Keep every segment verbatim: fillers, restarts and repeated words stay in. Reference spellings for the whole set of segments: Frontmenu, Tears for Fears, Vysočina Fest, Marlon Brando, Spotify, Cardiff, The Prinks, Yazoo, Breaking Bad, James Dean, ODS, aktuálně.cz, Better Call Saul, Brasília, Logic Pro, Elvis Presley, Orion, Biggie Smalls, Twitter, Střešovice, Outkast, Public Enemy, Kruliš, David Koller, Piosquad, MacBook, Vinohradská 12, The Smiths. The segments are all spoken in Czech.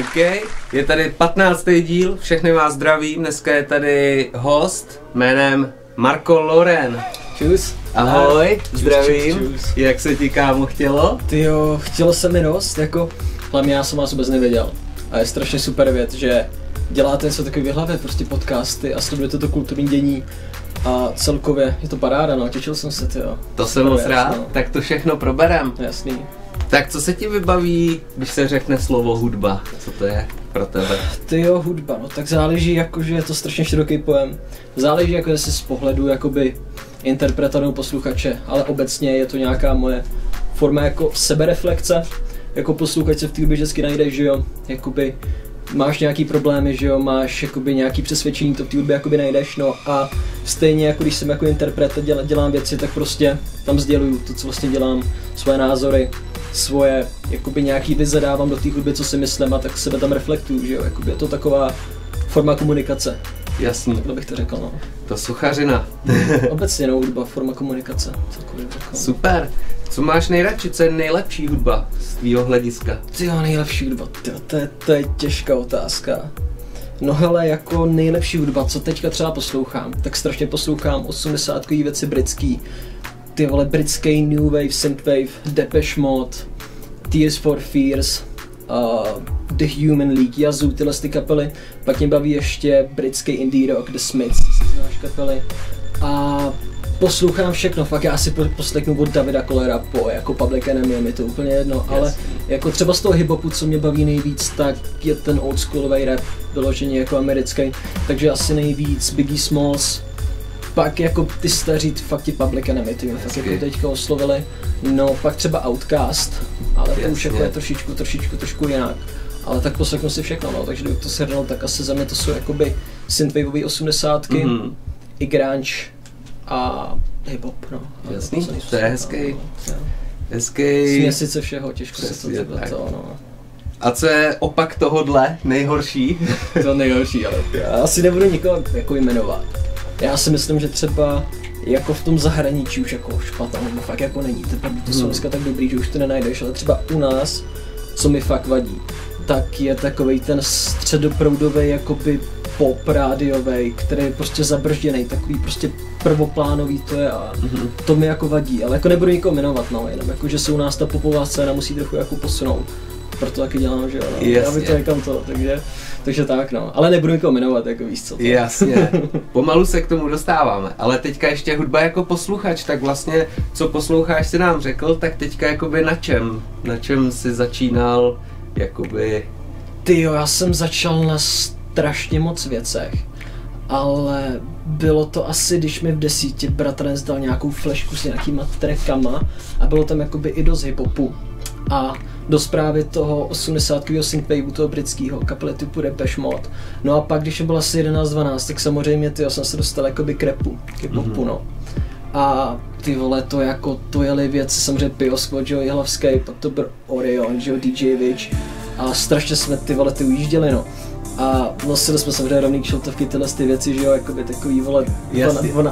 Okay. Je tady patnáctý díl, všechny vás zdravím, dneska je tady host jménem Marco Lauren. Čus. Ahoj, Ahoj. Čus, zdravím. Čus, čus. Jak se ti, kámo, chtělo? Tyjo, chtělo se mi dost, jako hlavně já jsem vás vůbec nevěděl. A je strašně super věc, že děláte něco takový vyhlavé, prostě podcasty a sledujete to kulturní dění. A celkově je to paráda, no, těšil jsem se, tyjo. To jsem moc rád, jasný. Tak to všechno proberem. Jasný. Tak co se ti vybaví, když se řekne slovo hudba? Co to je pro tebe? Tyjo, hudba, no tak záleží, jakože je to strašně široký pojem. Záleží jako jestli z pohledu jakoby interpreta nebo posluchače, ale obecně je to nějaká moje forma jako sebereflexe. Jako posluchač se v té době vždycky najdeš, že jo, jakoby máš nějaký problémy, že jo, máš jakoby nějaký přesvědčení, to v té době jakoby najdeš, no a stejně jako když jsem jako interpreta děla, dělám věci, tak prostě tam sděluju to, co vlastně dělám, svoje názory, svoje jakoby nějaký vize dávám do té hudby, co si myslím, a tak sebe tam reflektuju, že jo, jakoby je to taková forma komunikace. Jasný. Takhle bych to řekl, no. To suchařina. Obecně, no, hudba, forma komunikace. Takový, takový. Super. Co máš nejradši, co je nejlepší hudba z tvýho hlediska? Tyjo, nejlepší hudba, tyjo, to je, to je těžká otázka. No hele, jako nejlepší hudba, co teďka třeba poslouchám, tak strašně poslouchám osmdesátkový věci britský. Ty vole, britský New Wave, Synthwave, Depeche Mode, Tears for Fears, uh, The Human League, Yazoo, tyhle ty kapely. Pak mě baví ještě britský indie rock, The Smiths, znáš kapely. A poslouchám všechno, fakt já si poslechnu od Davida Kollera po jako Public Enemy, mi to úplně jedno, yes. Ale jako třeba z toho hiphopu, co mě baví nejvíc, tak je ten oldschoolový rap, vyloženě jako americký, takže asi nejvíc Biggie Smalls. Pak jako ty staří fakt ti Public Enemy, ty mě fakt jako teďka oslovili, no pak třeba Outkast, ale yes, to už jako je trošičku, trošičku, trošku jinak, ale tak poslechnu si všechno, no, takže kdybych to shrnul, tak asi za mě to jsou jakoby synthwaveový osmdesátky, mm-hmm. i grunge a hip-hop, no. Jasný, to je hezký, no, no. hezký... Směsice všeho, těžko Přesně se to to, no. A co je opak tohodle, nejhorší? To nejhorší, ale já asi nebudu nikoho jako jmenovat. Já si myslím, že třeba jako v tom zahraničí už jako špatná hudba fakt jako není, třeba to jsou dneska tak dobrý, že už to nenajdeš, ale třeba u nás, co mi fakt vadí, tak je takovej ten středoproudovej jakoby pop rádiovej, který je prostě zabržděnej, takový prostě prvoplánový to je a mm-hmm. to mi jako vadí, ale jako nebudu nikoho jmenovat, no, jenom jako, že se u nás ta popová scéna musí trochu jako posunout. Proto taky dělám, že jo, no. Já bych to někam to, takže, takže tak, no. Ale nebudu nikoho jmenovat, jako víš co to. Jasně, pomalu se k tomu dostáváme, ale teďka ještě hudba jako posluchač, tak vlastně, co posloucháš si nám řekl, tak teďka jakoby na čem, na čem jsi začínal, jakoby... Tyjo, já jsem začal na strašně moc věcech, ale bylo to asi, když mi v desíti bratranec dal nějakou flešku s nějakýma trackama a bylo tam jakoby i dost hiphopu. A do zprávy toho osmdesátkového synthwaveu, toho britského, kapely typu Depeche Mode. No a pak, když bylo asi jedenáct dvanáct, tak samozřejmě tyjo, jsem se dostal jakoby k rapu, k popu, mm-hmm. no. A ty vole, to jako, to jeli věci, samozřejmě Piosquad, že jo, jihlavský, Potobr, Orion, že jo, D J Witch. A strašně jsme ty vole, ty ujížděli, no. A nosili jsme samozřejmě rovný kšiltovky, tyhle ty věci, že jo, jakoby takový vole,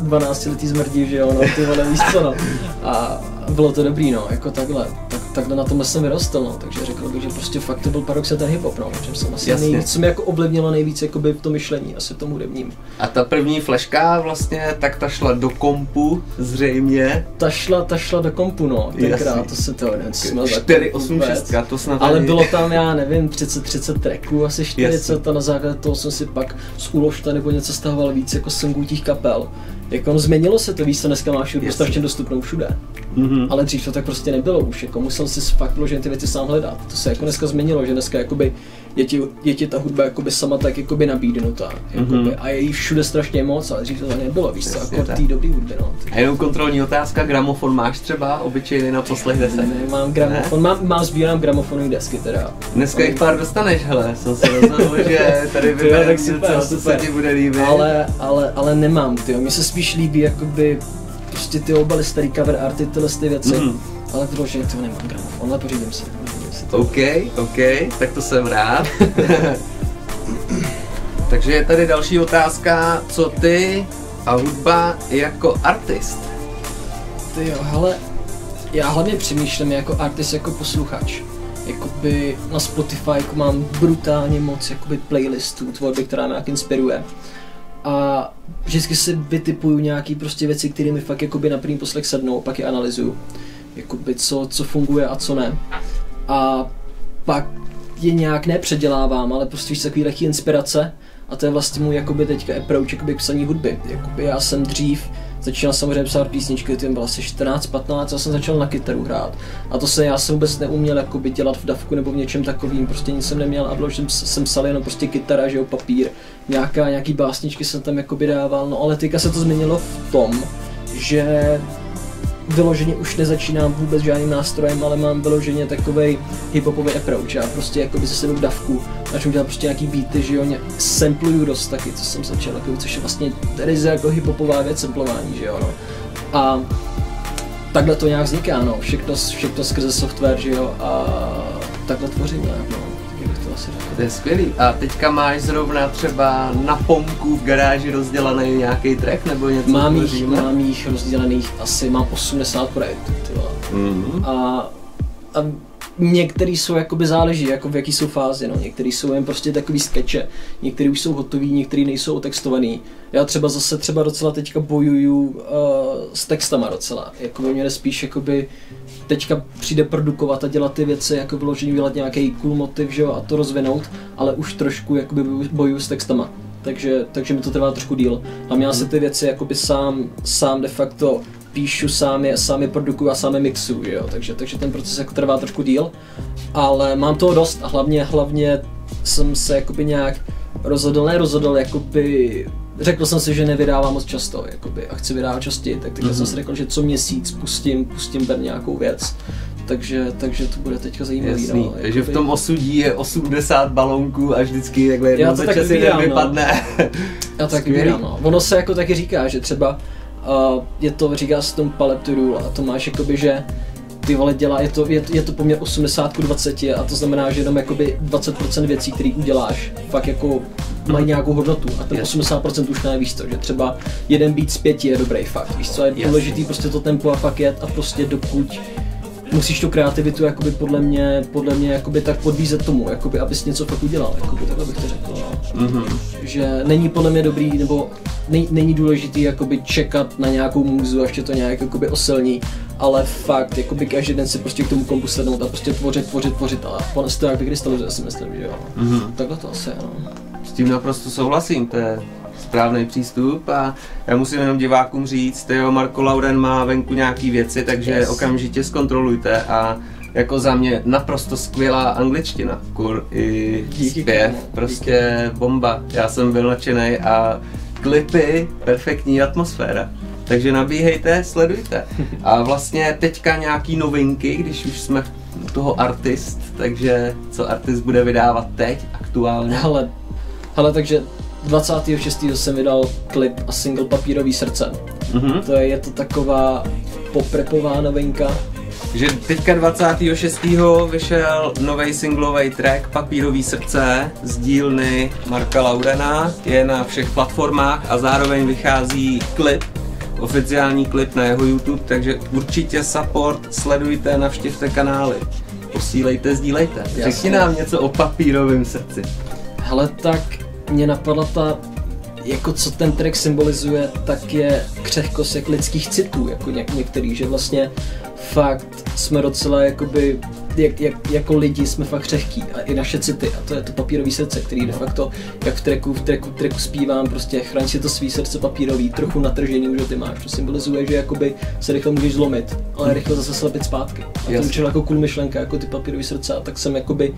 dvanáctiletý zmrdí, že jo, no, ty vole, víš co, no. A bylo to dobrý, no, jako takhle. Tak, takhle na tomhle jsem vyrostl, no, takže řekl bych, že prostě fakt to byl paradox ten hip-hop, no, čem jsem asi nejvíc, co mě jako ovlivnilo nejvíc, jakoby v tom myšlení, asi v tom hudebním. A ta první fleška vlastně, tak ta šla do kompu, zřejmě. Ta šla, ta šla do kompu, no, tenkrát, to se toho nevím, co čtyři osm šest, to snad. Ale bylo tam, já nevím, třicet, třicet tracků, asi čtyřicet, a na základě toho jsem si pak z úložta nebo něco stahoval víc, jako songů těch kapel. Jako no, změnilo se to, víš, co dneska máš hudbu strašně dostupnou všude, mm-hmm. ale dřív to tak prostě nebylo už, jako musel si fakt vložit ty věci sám hledat, to se jako dneska změnilo, že dneska jakoby je ti, je ti ta hudba jakoby sama tak jakoby nabídnutá, jakoby, mm-hmm. a je jí všude strašně moc, ale dřív to nebylo, víš co, jako té dobrý hudby, no. Ty. A jenom kontrolní otázka, gramofon máš třeba obyčejný na poslech desek? Ne, mám gramofon, ne? mám, mám sbírám gramofonové desky teda. Dneska jich pár dostaneš, hele, jsem se rozhodl, že tady vyberem něco, co se ti bude líbit. Ale, ale, ale nemám, tyjo, mně se spíš líbí jakoby prostě ty obaly starý cover arty, tyhle ty věci, mm. ale vyloženě toho nemám gramofon, ale pořídím si. OK, OK, tak to jsem rád. Takže je tady další otázka, co ty a hudba jako artist? Ty jo, hele, já hlavně přemýšlím jako artist, jako posluchač. jakoby na Spotify jako mám brutálně moc jakoby playlistů, tvorby, která mě jak inspiruje. A vždycky si vytipuju nějaký prostě věci, které mi fakt jakoby na první poslech sednou, pak je analyzuju. Jakoby co, co funguje a co ne. A pak je nějak nepředělávám, ale prostě víš, takový lehký inspirace. A to je vlastně můj jakoby teďka approach jakoby k psaní hudby. Jakoby já jsem dřív začínal samozřejmě psát písničky, tím bylo asi čtrnáct patnáct, já jsem začal na kytaru hrát. A to se já jsem vůbec neuměl jakoby dělat v davku nebo v něčem takovým, prostě nic jsem neměl a bylo, že jsem psal jenom prostě kytara, že jo, papír. Nějaká, nějaký básničky jsem tam jakoby dával, no ale teďka se to změnilo v tom, že vyloženě už nezačínám vůbec žádným nástrojem, ale mám vyloženě takovej hiphopový approach. Já prostě jakoby se sedu v davku, začnu dělat prostě nějaký beaty, že jo, sampluju dost taky, co jsem začal, jako, což je vlastně ryze jako hiphopová věc samplování, že jo, no. A takhle to nějak vzniká, no, všechno, všechno skrze software, že jo, a takhle tvořím nějak, no. To je skvělý. A teďka máš zrovna třeba na pomku v garáži rozdělaný nějaký track nebo něco? Mám jich, mám jich rozdělených asi, mám osmdesát projektů, mm-hmm. A, a některý jsou jakoby záleží, jako v jaký jsou fázi, no. Některý jsou jen prostě takový skeče, některý už jsou hotový, některý nejsou otextovaný. Já třeba zase třeba docela teďka bojuju uh, s textama docela, jakoby mě jde spíš jakoby teďka přijde produkovat a dělat ty věci, jako vyložení dělat nějaký cool motiv, že jo, a to rozvinout, ale už trošku jakoby bojuju s textama, takže, takže mi to trvá trošku díl. A já si ty věci jakoby sám, sám de facto píšu, sám je, sám je produkuju a sám je mixuju, že jo, takže, takže ten proces jako trvá trošku díl, ale mám toho dost a hlavně, hlavně jsem se jakoby nějak rozhodl, ne rozhodl, jakoby řekl jsem si, že nevydávám moc často jakoby, a chci vydávat častěji, tak takhle mm-hmm. jsem si řekl, že co měsíc pustím, pustím ber nějakou věc. Takže, takže to bude teďka zajímavý. Jasný, no, takže v tom osudí je osmdesát balónků a vždycky takhle jednou za čas jeden vypadne. Já to tak vybírám, no. Ono se jako taky říká, že třeba uh, je to, říká se tomu Paletto rule a to máš jakoby, že ty vole dělá, je to, je, je to poměr osmdesát ku dvaceti a to znamená, že jenom jakoby dvacet procent věcí, které uděláš, fakt jako mají nějakou hodnotu a ten osmdesát procent už nevíš to, že třeba jeden beat z pěti je dobrý fakt, víš co, je důležitý prostě to tempo a fakt jet a prostě dokud musíš tu kreativitu jakoby podle mě, podle mě jakoby tak podvízet tomu, jakoby abys něco fakt udělal, jakoby takhle bych to řekl, no. Mm-hmm. Že není podle mě dobrý, nebo ne, není důležitý jakoby čekat na nějakou můzu, až tě to nějak jakoby osilní, ale fakt jakoby každý den si prostě k tomu kombu sednout a prostě tvořit, tvořit, tvořit a ono se to jak vykrystalizuje, si myslím, že jo. Mm-hmm. Takhle to asi, no. S tím naprosto souhlasím, to je správný přístup a já musím jenom divákům říct, jo, Marco Lauren má venku nějaký věci, takže yes. Okamžitě zkontrolujte a jako za mě naprosto skvělá angličtina, kur i zpěv, prostě díky. Bomba, já jsem byl nadšenej a klipy, perfektní atmosféra. Takže nabíhejte, sledujte. A vlastně teďka nějaký novinky, když už jsme toho artist, takže co artist bude vydávat teď aktuálně? Ale, ale takže dvacátého šestého jsem vydal klip a single Papírový srdce. Mm-hmm. To je, je to taková poprepová novinka. Že teďka dvacátého šestého vyšel nový singlový track Papírový srdce z dílny Marka Laurena. Je na všech platformách a zároveň vychází klip, oficiální klip na jeho YouTube, takže určitě support, sledujte, navštivte kanály, posílejte, sdílejte. Řekni nám něco o Papírovém srdci. Hele, tak mě napadla ta, jako co ten track symbolizuje, tak je křehkost jak lidských citů, jako ně, některý, že vlastně fakt jsme docela jakoby, jak, jak, jako lidi jsme fakt křehký a i naše city a to je to papírové srdce, který de facto, jak v tracku, v tracku, v tracku zpívám, prostě chraň si to svý srdce papírový, trochu natržený už ho ty máš, to symbolizuje, že jakoby se rychle můžeš zlomit, ale rychle zase slepit zpátky a to určitě jako cool myšlenka, jako ty papírové srdce a tak jsem jakoby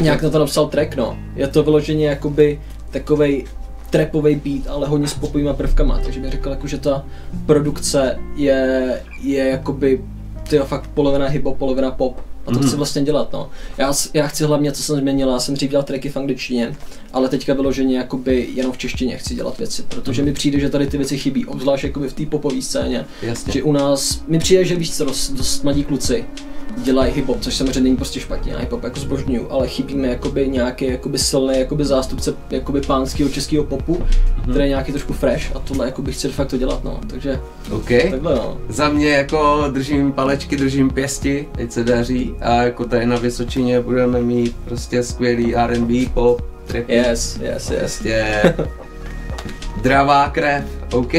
nějak na to napsal track, no. Je to vyloženě jakoby takovej trapovej beat, ale hodně s popovýma prvkama, takže bych řekl jako, že ta produkce je, je jakoby, tyjo, fakt polovina hip-hop, polovina pop. A to mm-hmm. chci vlastně dělat, no. Já, já chci hlavně, co jsem změnil, já jsem dřív dělal tracky v angličtině, ale teďka vyloženě jakoby jenom v češtině chci dělat věci, protože mi přijde, že tady ty věci chybí, obzvlášť jakoby v té popové scéně. Jasně. Že u nás, mi přijde, že víš co, dost, dost mladí kluci dělají hip-hop, což samozřejmě není prostě špatně, já hip-hop jako zbožňuju, ale chybí mi jakoby nějaký jakoby silný jakoby zástupce jakoby pánského českého popu, mm-hmm. který je nějaký trošku fresh a tohle jakoby chci de facto dělat, no, takže okay. Takhle no. Za mě jako držím palečky, držím pěsti, teď se daří a jako tady na Vysočině budeme mít prostě skvělý R and B, pop, trappy. Yes, yes, yes. Prostě dravá krev, OK.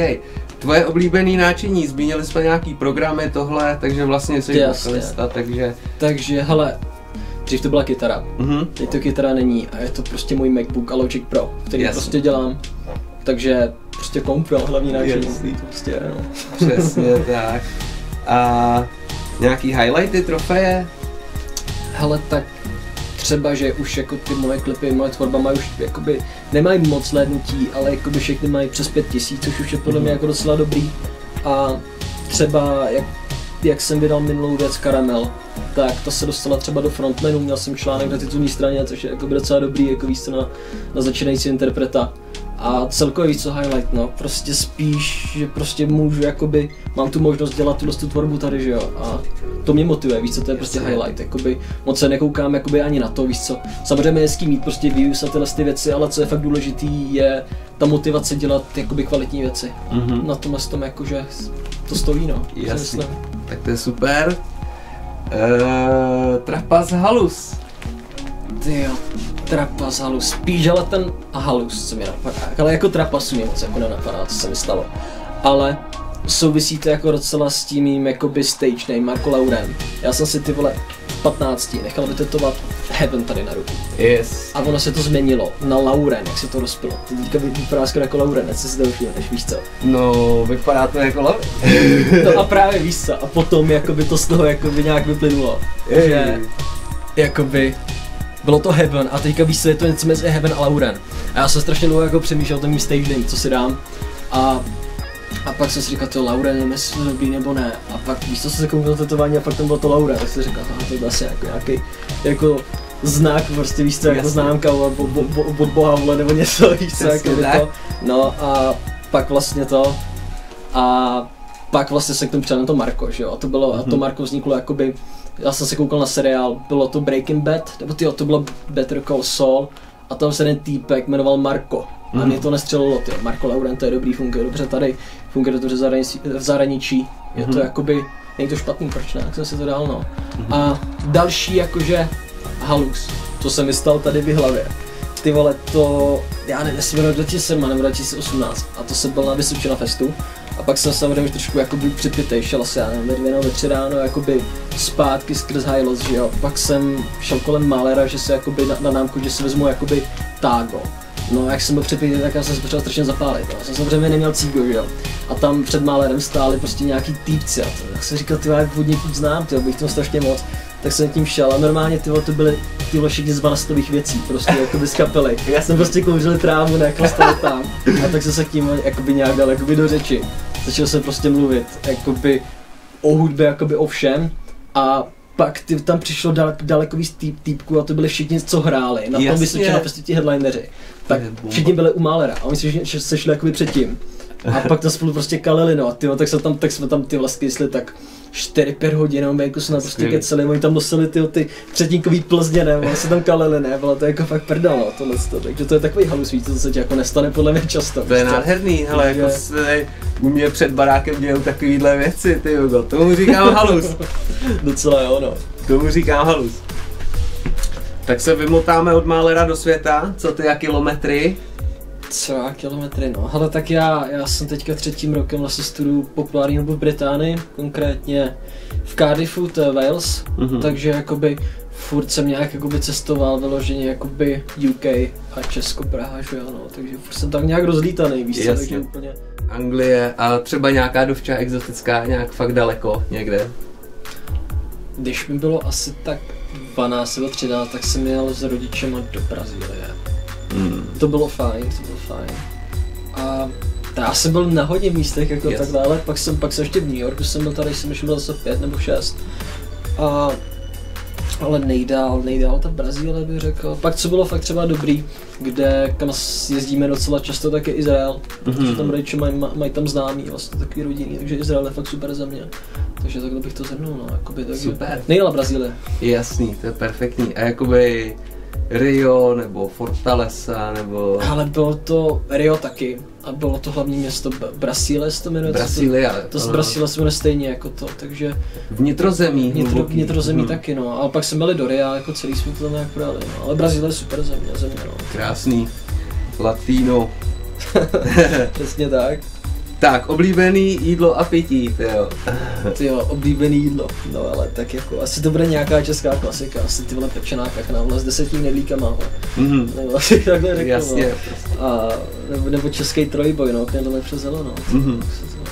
Tvoje oblíbený náčiní, zmínili jsme nějaký programy, tohle, takže vlastně jsi vokalista, takže... Takže hele, dřív to byla kytara, mm-hmm. teď to kytara není a je to prostě můj MacBook a Logic Pro, který jasný. Prostě dělám, takže prostě kompro, hlavní náčiní, jasný. To prostě no. Přesně tak. A nějaký highlighty, trofeje? Hele, tak třeba, že už jako ty moje klipy, moje tvorba mají už jakoby, nemají moc slednutí, ale jakoby všechny mají přes pět tisíc, což už je podle mě jako docela dobrý. A třeba jak, jak jsem vydal minulou věc Karamel, tak to se dostala třeba do Frontmenu, měl jsem článek na titulní straně, což je jakoby docela dobrý, jako víc na, na začínající interpreta. A celkově víc co highlight, no, prostě spíš, že prostě můžu jakoby, mám tu možnost dělat tu, tu tvorbu tady, že jo, a to mě motivuje, víš co, to je prostě highlight, jakoby, moc se nekoukám jakoby ani na to, víš co, samozřejmě je hezký mít prostě views a tyhle ty věci, ale co je fakt důležitý je ta motivace dělat jakoby kvalitní věci, mm-hmm. na tomhle tom jakože to stojí, no, jasně, tak to je super, uh, Trapas Halus. Tyjo, Trapas Halus, spíš ale ten Halus, co mi napadá, ale jako Trapasu mě moc jako nenapadá, co se mi stalo, ale souvisí to jako docela s tím mým jakoby stage name, Marco Lauren. Já jsem si ty vole patnácti nechal vytetovat Heaven tady na ruku. Yes. A ono se to změnilo na Lauren, jak se to rozpilo. Ty teďka vypadá skoro jako Lauren, se zde už než víš co. No, vypadá to jako Lauren. No a právě víš co, a potom jakoby to z toho jakoby nějak vyplynulo, yeah. Že jakoby bylo to Heaven a teďka víš co, je to něco mezi Heaven a Lauren. A já jsem strašně dlouho jako přemýšlel ten mým stage name, co si dám. A A pak jsem si říkal, to Lauren, nevím, jestli to dobrý nebo ne. A pak víš, co jsem se koukal tetování a pak tam bylo to Lauren. Tak jsem říkal, to je vlastně jako nějaký jako znak, prostě víš co, jako známka od bo, bo, bo, bo, Boha vole, nebo něco, víš co, jako to. No a pak vlastně to. A pak vlastně jsem k tomu přijel na to Marko, že jo. A to bylo, a to Marko vzniklo jakoby, já jsem se koukal na seriál, bylo to Breaking Bad, nebo tyjo, to bylo Better Call Saul. A tam se ten týpek jmenoval Marko. A mě to nestřelilo, tyjo. Marco Lauren, to je dobrý, funguje dobře tady, funguje dobře v zahraničí, je to jakoby, není to špatný, proč ne, tak jsem si to dal, no. A další jakože halus, co se mi stal tady v hlavě, ty vole to, já nevím, jestli bylo dva tisíce sedm nebo dva tisíce osmnáct a to se byl na Vysočina Festu a pak jsem samozřejmě trošku jakoby připitej, šel asi, já nevím, ve dvě nebo ve tři ráno jakoby zpátky skrz Highlos, že jo, pak jsem šel kolem Málera, že se jakoby na, na námku, že si vezmu jakoby tágo. No jak jsem byl přepitý, tak já jsem se potřeboval strašně zapálit, no. Jsem samozřejmě neměl cígo, že jo. A tam před Málerem stáli prostě nějaký týpci a to, tak jsem říkal, ty jak hodně půd znám, tyjo, bych tomu strašně moc. Tak jsem tím šel a normálně tyvo, to byly tyhle všichni z banastových věcí, prostě jakoby z kapely. Já jsem prostě kouřil trávu, nějak stalo tam a tak jsem se k tím jakoby nějak dal jakoby do řeči. Začal jsem prostě mluvit jakoby o hudbě, jakoby o všem a pak ty, tam přišlo dal, daleko víc týp, týpků a to byli všichni, co hráli na tom Vysočina Festu ti headlineři. Tak všichni byli u Málera a oni se, se šli jakoby předtím. A pak tam spolu prostě kalili, no a tyjo, tak, tam, tak jsme tam ty vlastně jestli tak čtyři pět hodin, no jako jsme prostě keceli, oni tam nosili ty, ty třetínkový plzně, ne, oni se tam kalili, ne, bylo to jako fakt prdel, no, tohle to, takže to je takový halus, víc, to se ti jako nestane podle mě často. To je nádherný, ale jako se u mě před barákem dělou takovýhle věci, ty Hugo, tomu říkám halus. Docela jo, no. Tomu říkám halus. Tak se vymotáme od Málera do světa, co ty a kilometry? Co a kilometry, no. Hele, tak já, já jsem teďka třetím rokem vlastně studuju populární hudbu v Británii, konkrétně v Cardiffu, to je Wales, mm-hmm. takže jakoby furt jsem nějak jakoby cestoval vyloženě jakoby U K a Česko, Praha, že jo, no, takže furt jsem tak nějak rozlítaný, víš co, takže úplně. Anglie a třeba nějaká dovča exotická, nějak fakt daleko někde? Když mi bylo asi tak dvanáct nebo třináct, tak jsem jel s rodičema do Brazílie. Hmm. To bylo fajn, to bylo fajn. A já jsem byl na hodně místech jako yes. tak dále, pak jsem, pak jsem ještě v New Yorku, jsem byl tady, jsem byl zase pět nebo šest. A ale nejdál, nejdál ta Brazílie bych řekl. Pak co bylo fakt třeba dobrý, kde kam jezdíme docela často, tak je Izrael. Protože mm-hmm. tam rodiče mají maj tam známí, vlastně takový rodiny, takže Izrael je fakt super země. Takže takhle bych to zhrnul, no, jakoby tak. Super. Nejdál Brazílie. Jasný, to je perfektní. A jakoby Rio nebo Fortaleza nebo... Ale bylo to Rio taky. A bylo to hlavní město Brasília, se to jmenuje. Brasília. To z Brasília se jmenuje stejně jako to, takže... Vnitrozemí. Vnitro, vnitrozemí hmm. taky, no. Ale pak jsme byli do Ria, jako celý jsme to tam nějak projeli, no. Ale Brazília je super země, země, no. Krásný. Latino. Přesně tak. Tak, oblíbený jídlo a pití, tyjo. Tyjo, oblíbený jídlo, no ale tak jako, asi to bude nějaká česká klasika, asi tyhle pečená kachna s desetí nedlíkama, ale, mm-hmm. nebo asi takhle řeknu, jasně, no. Prostě. A, nebo, nebo český trojboj, no, knedle přes no. Mm-hmm.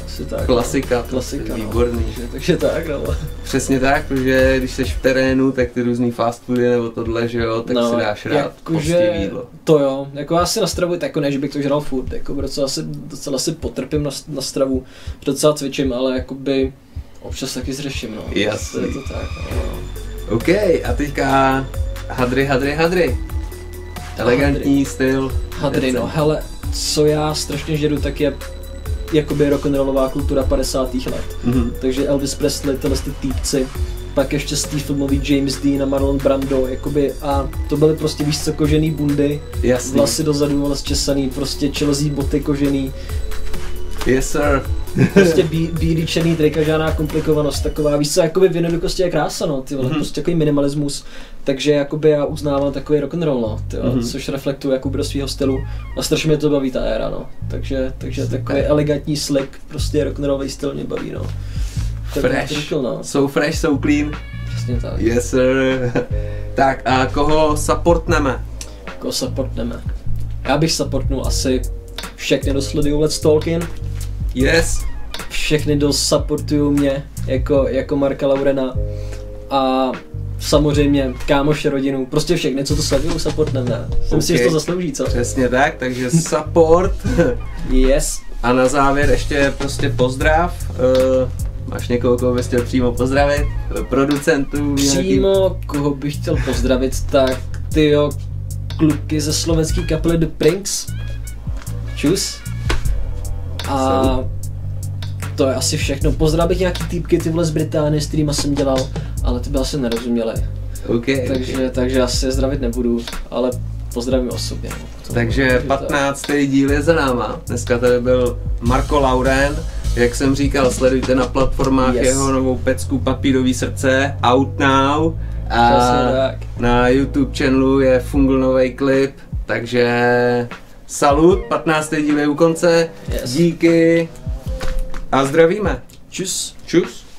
Asi tak, klasika, no. Klasika, výborný. No, takže, takže tak, no. Přesně tak, protože když jsi v terénu, tak ty různý fast foody nebo tohle, že jo, tak no, si dáš rád poctivý jídlo. To jo, jako já si na stravu, jako ne, že bych to žral furt, jako docela si, docela si potrpím na, na stravu, docela cvičím, ale jakoby občas taky zřeším, no. Jasný. Je to tak, no. OK, a teďka hadry, hadry, hadry. Elegantní hadry. Styl. Hadry, no, hele, co já strašně žeru, tak je jakoby rock'n'rollová kultura padesátých let. Mm-hmm. Takže Elvis Presley, tyhle ty týpci, pak ještě z té filmový James Dean a Marlon Brando, jakoby a to byly prostě více kožený bundy, jasný. Vlasy dozadu, ale zčesaný, prostě čelezí boty kožený. Yes sir. Prostě bílý černý trika, žádná komplikovanost, taková víc co, jakoby v jednoduchosti je krása, no, ty vole, mm-hmm. prostě takový minimalismus, takže jakoby já uznávám takový rock'n'roll, no, ty vole, mm-hmm. což reflektuje jakoby do svýho stylu a strašně mě to baví ta éra, no, takže, takže takový elegantní slick, prostě rock'n'rollový styl mě baví, no. Fresh, trikl, no. So fresh, so clean. Přesně tak. Yes sir. Tak a koho supportneme? Koho supportneme? Já bych supportnul asi všechny dosledují Let's Talkin'. Yes. Všechny dosaportují mě jako, jako Marka Laurena a samozřejmě kámoše, rodinu, prostě všechny, co to sledují, supportneme. Okay. Myslím, že to zaslouží, co? Přesně tak, takže support. Yes. A na závěr ještě prostě pozdrav. Uh, Máš někoho, koho bys chtěl přímo pozdravit? Producentů? Přímo, nějaký... koho bych chtěl pozdravit, tak tyjo, kluky ze slovenský kapely The Prinks. Čus. A to je asi všechno. Pozdravil bych nějaký týpky tyhle z Británie, s kterýma jsem dělal, ale ty byl asi nerozumělej. Okay, takže, okay. takže asi je zdravit nebudu, ale pozdravím osobně. No. Takže patnáctý díl je za náma. Dneska tady byl Marco Lauren. Jak jsem říkal, sledujte na platformách yes. jeho novou pecku Papírový srdce, Out Now. A na YouTube channelu je fungl nový klip, takže salut, patnáctý díl je u konce, yes. díky a zdravíme. Čus. Čus.